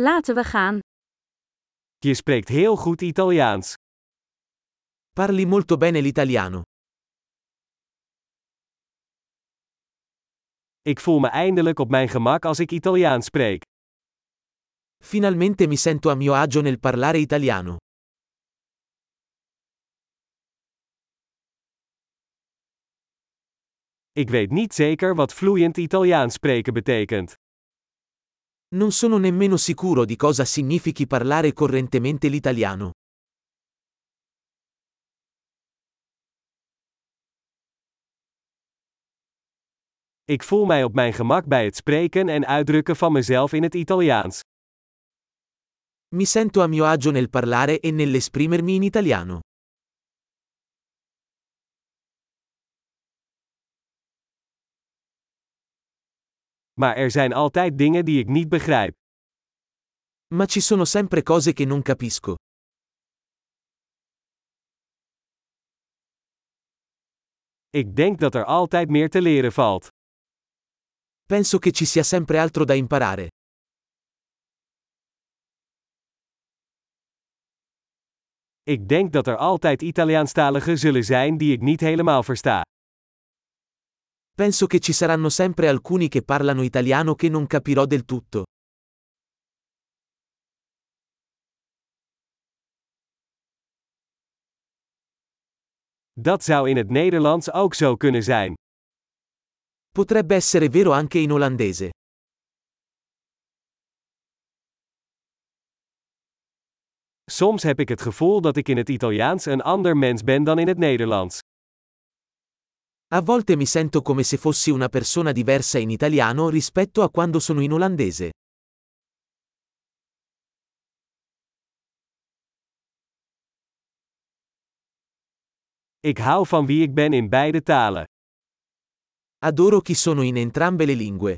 Laten we gaan. Je spreekt heel goed Italiaans. Parli molto bene l'italiano. Ik voel me eindelijk op mijn gemak als ik Italiaans spreek. Finalmente mi sento a mio agio nel parlare italiano. Ik weet niet zeker wat vloeiend Italiaans spreken betekent. Non sono nemmeno sicuro di cosa significhi parlare correntemente l'italiano. Ik voel mij op mijn gemak bij het spreken en uitdrukken van mezelf in het Italiaans. Mi sento a mio agio nel parlare e nell'esprimermi in italiano. Maar er zijn altijd dingen die ik niet begrijp. Ma ci sono sempre cose che non capisco. Ik denk dat er altijd meer te leren valt. Penso che ci sia sempre altro da imparare. Ik denk dat er altijd Italiaanstaligen zullen zijn die ik niet helemaal versta. Penso che ci saranno sempre alcuni che parlano italiano che non capirò del tutto. Dat zou in het Nederlands ook zo kunnen zijn. Potrebbe essere vero anche in olandese. Soms heb ik het gevoel dat ik in het Italiaans een ander mens ben dan in het Nederlands. A volte mi sento come se fossi una persona diversa in italiano rispetto a quando sono in olandese. Ik hou van wie ik ben in beide talen. Adoro chi sono in entrambe le lingue.